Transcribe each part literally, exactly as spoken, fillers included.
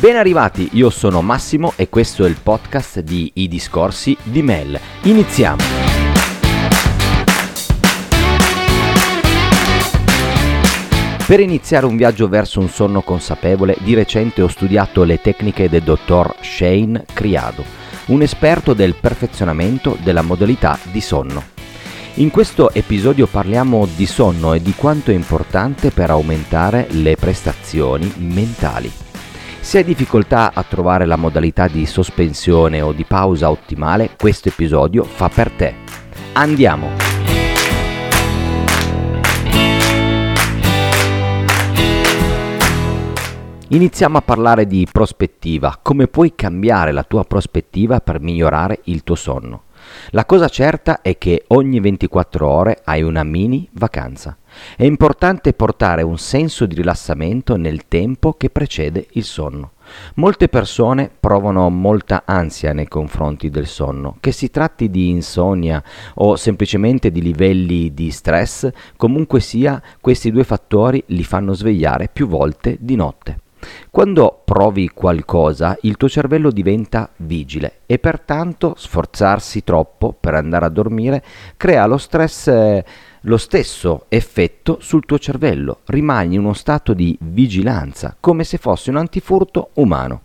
Ben arrivati, io sono Massimo e questo è il podcast di I Discorsi di Mel. Iniziamo! Per iniziare un viaggio verso un sonno consapevole, di recente ho studiato le tecniche del dottor Shane Criado, un esperto del perfezionamento della modalità di sonno. In questo episodio parliamo di sonno e di quanto è importante per aumentare le prestazioni mentali. Se hai difficoltà a trovare la modalità di sospensione o di pausa ottimale, questo episodio fa per te. Andiamo! Iniziamo a parlare di prospettiva, come puoi cambiare la tua prospettiva per migliorare il tuo sonno. La cosa certa è che ogni ventiquattro ore hai una mini vacanza. È importante portare un senso di rilassamento nel tempo che precede il sonno. Molte persone provano molta ansia nei confronti del sonno, che si tratti di insonnia o semplicemente di livelli di stress, comunque sia, questi due fattori li fanno svegliare più volte di notte. Quando provi qualcosa, il tuo cervello diventa vigile e pertanto sforzarsi troppo per andare a dormire crea lo stress, eh, lo stesso effetto sul tuo cervello. Rimani in uno stato di vigilanza, come se fosse un antifurto umano.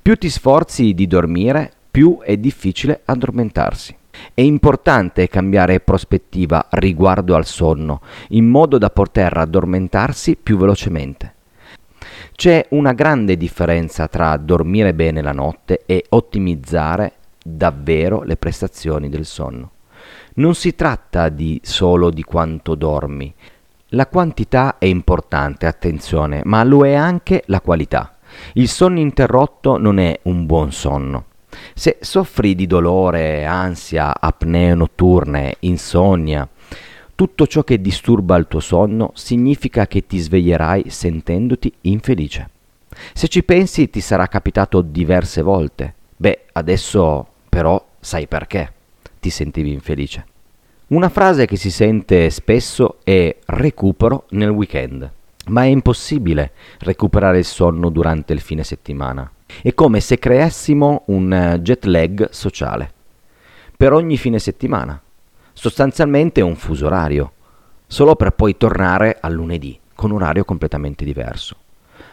Più ti sforzi di dormire, più è difficile addormentarsi. È importante cambiare prospettiva riguardo al sonno, in modo da poter addormentarsi più velocemente. C'è una grande differenza tra dormire bene la notte e ottimizzare davvero le prestazioni del sonno. Non si tratta di solo di quanto dormi. La quantità è importante, attenzione, ma lo è anche la qualità. Il sonno interrotto non è un buon sonno. Se soffri di dolore, ansia, apnee notturne, insonnia, tutto ciò che disturba il tuo sonno significa che ti sveglierai sentendoti infelice. Se ci pensi ti sarà capitato diverse volte. Beh, adesso però sai perché ti sentivi infelice. Una frase che si sente spesso è recupero nel weekend. Ma è impossibile recuperare il sonno durante il fine settimana. È come se creassimo un jet lag sociale per ogni fine settimana. Sostanzialmente un fuso orario, solo per poi tornare al lunedì con un orario completamente diverso.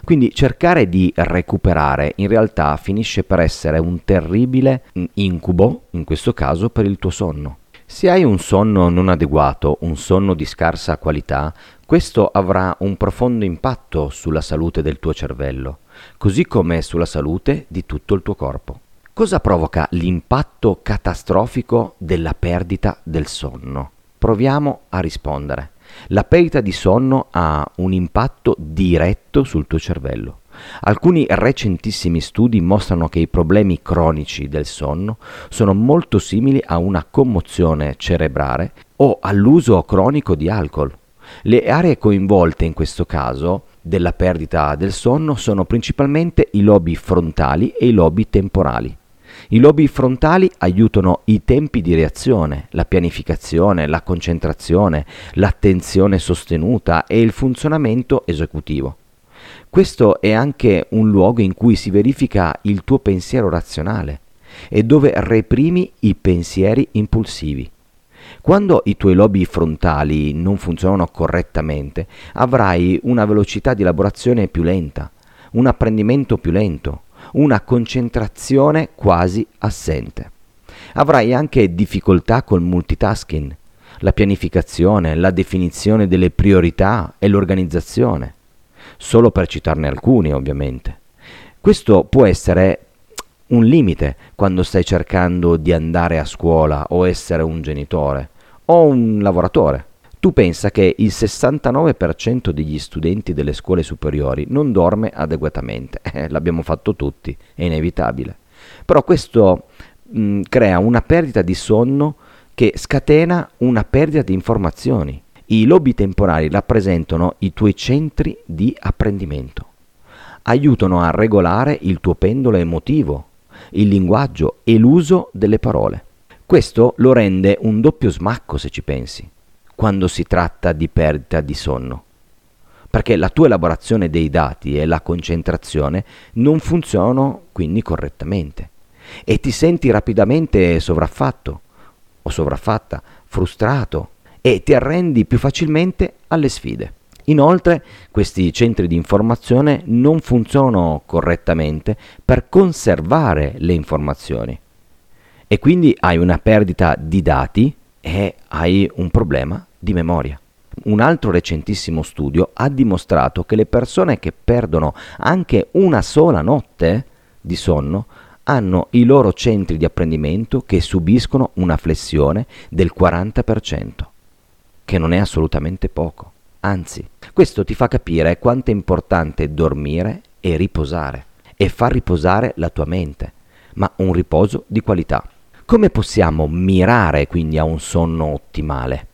Quindi cercare di recuperare in realtà finisce per essere un terribile incubo, in questo caso per il tuo sonno. Se hai un sonno non adeguato, un sonno di scarsa qualità, questo avrà un profondo impatto sulla salute del tuo cervello, così come sulla salute di tutto il tuo corpo. Cosa provoca l'impatto catastrofico della perdita del sonno? Proviamo a rispondere. La perdita di sonno ha un impatto diretto sul tuo cervello. Alcuni recentissimi studi mostrano che i problemi cronici del sonno sono molto simili a una commozione cerebrale o all'uso cronico di alcol. Le aree coinvolte in questo caso della perdita del sonno sono principalmente i lobi frontali e i lobi temporali. I lobi frontali aiutano i tempi di reazione, la pianificazione, la concentrazione, l'attenzione sostenuta e il funzionamento esecutivo. Questo è anche un luogo in cui si verifica il tuo pensiero razionale e dove reprimi i pensieri impulsivi. Quando i tuoi lobi frontali non funzionano correttamente, avrai una velocità di elaborazione più lenta, un apprendimento più lento, una concentrazione quasi assente. Avrai anche difficoltà col multitasking, la pianificazione, la definizione delle priorità e l'organizzazione, solo per citarne alcuni ovviamente. Questo può essere un limite quando stai cercando di andare a scuola o essere un genitore o un lavoratore. Tu pensa che il sessantanove per cento degli studenti delle scuole superiori non dorme adeguatamente. Eh, l'abbiamo fatto tutti, è inevitabile. Però questo mh, crea una perdita di sonno che scatena una perdita di informazioni. I lobi temporali rappresentano i tuoi centri di apprendimento. Aiutano a regolare il tuo pendolo emotivo, il linguaggio e l'uso delle parole. Questo lo rende un doppio smacco se ci pensi, quando si tratta di perdita di sonno. perché la tua elaborazione dei dati e la concentrazione non funzionano quindi correttamente e ti senti rapidamente sovraffatto o sovraffatta, frustrato, e ti arrendi più facilmente alle sfide. Inoltre, questi centri di informazione non funzionano correttamente per conservare le informazioni e quindi hai una perdita di dati e hai un problema di memoria. Un altro recentissimo studio ha dimostrato che le persone che perdono anche una sola notte di sonno hanno i loro centri di apprendimento che subiscono una flessione del quaranta per cento, che non è assolutamente poco. Anzi, questo ti fa capire quanto è importante dormire e riposare, e far riposare la tua mente, ma un riposo di qualità. Come possiamo mirare quindi a un sonno ottimale?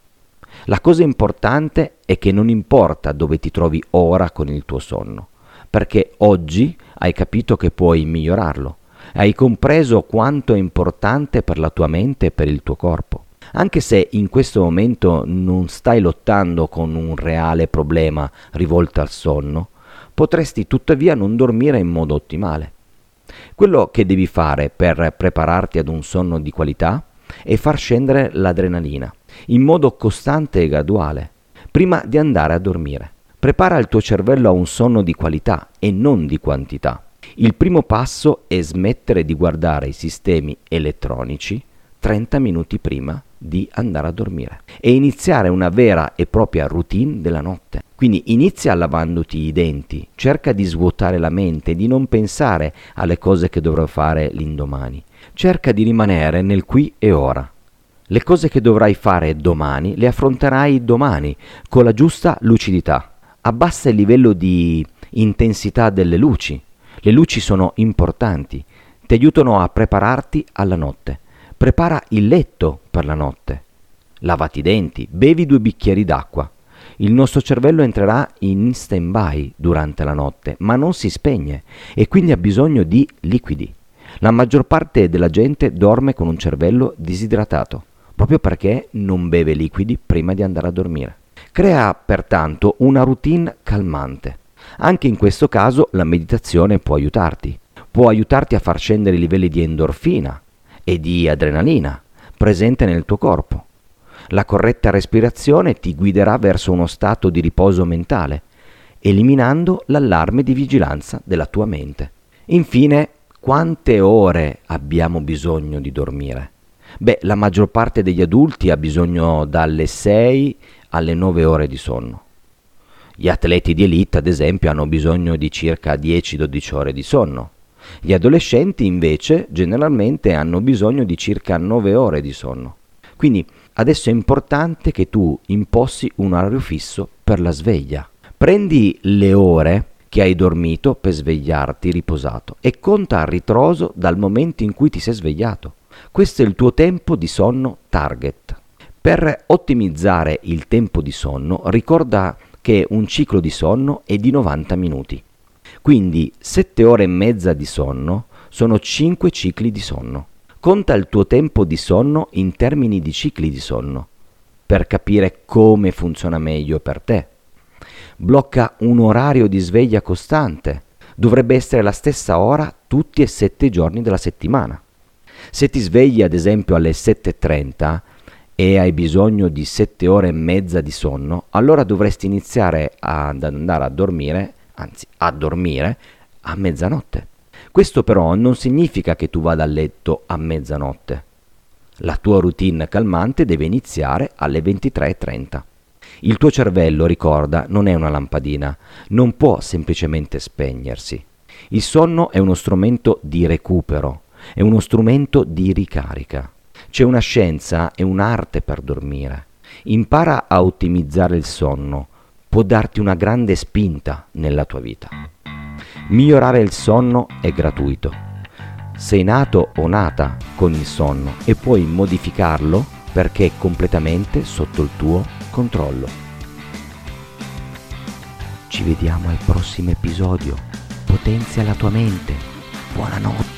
La cosa importante è che non importa dove ti trovi ora con il tuo sonno, perché oggi hai capito che puoi migliorarlo, hai compreso quanto è importante per la tua mente e per il tuo corpo. Anche se in questo momento non stai lottando con un reale problema rivolto al sonno, potresti tuttavia non dormire in modo ottimale. Quello che devi fare per prepararti ad un sonno di qualità è far scendere l'adrenalina in modo costante e graduale, prima di andare a dormire. Prepara il tuo cervello a un sonno di qualità e non di quantità. Il primo passo è smettere di guardare i sistemi elettronici trenta minuti prima di andare a dormire e iniziare una vera e propria routine della notte. Quindi inizia lavandoti i denti, cerca di svuotare la mente, di non pensare alle cose che dovrò fare l'indomani. Cerca di rimanere nel qui e ora. Le cose che dovrai fare domani le affronterai domani con la giusta lucidità. Abbassa il livello di intensità delle luci. Le luci sono importanti, ti aiutano a prepararti alla notte. Prepara il letto per la notte, lavati i denti, bevi due bicchieri d'acqua. Il nostro cervello entrerà in stand-by durante la notte, ma non si spegne e quindi ha bisogno di liquidi. La maggior parte della gente dorme con un cervello disidratato, proprio perché non beve liquidi prima di andare a dormire. Crea pertanto una routine calmante. Anche in questo caso la meditazione può aiutarti. Può aiutarti a far scendere i livelli di endorfina e di adrenalina presente nel tuo corpo. La corretta respirazione ti guiderà verso uno stato di riposo mentale, eliminando l'allarme di vigilanza della tua mente. Infine, quante ore abbiamo bisogno di dormire? Beh, la maggior parte degli adulti ha bisogno dalle sei alle nove ore di sonno. Gli atleti di elite, ad esempio, hanno bisogno di circa dieci dodici ore di sonno. Gli adolescenti invece generalmente hanno bisogno di circa nove ore di sonno. Quindi adesso è importante che tu imposti un orario fisso per la sveglia. Prendi le ore che hai dormito per svegliarti riposato e conta a ritroso dal momento in cui ti sei svegliato. Questo è il tuo tempo di sonno target. Per ottimizzare il tempo di sonno, ricorda che un ciclo di sonno è di novanta minuti. Quindi sette ore e mezza di sonno sono cinque cicli di sonno. Conta il tuo tempo di sonno in termini di cicli di sonno per capire come funziona meglio per te. Blocca un orario di sveglia costante. Dovrebbe essere la stessa ora tutti e sette i giorni della settimana. Se ti svegli ad esempio alle sette e trenta e hai bisogno di sette ore e mezza di sonno, allora dovresti iniziare ad andare a dormire anzi a dormire a mezzanotte. Questo però non significa che tu vada a letto a mezzanotte. La tua routine calmante deve iniziare alle ventitré e trenta. Il tuo cervello, ricorda, non è una lampadina, non può semplicemente spegnersi. Il sonno è uno strumento di recupero, è uno strumento di ricarica. C'è una scienza e un'arte per dormire. Impara a ottimizzare il sonno. Può darti una grande spinta nella tua vita. Migliorare il sonno è gratuito. Sei nato o nata con il sonno e puoi modificarlo perché è completamente sotto il tuo controllo. Ci vediamo al prossimo episodio. Potenzia la tua mente. Buonanotte.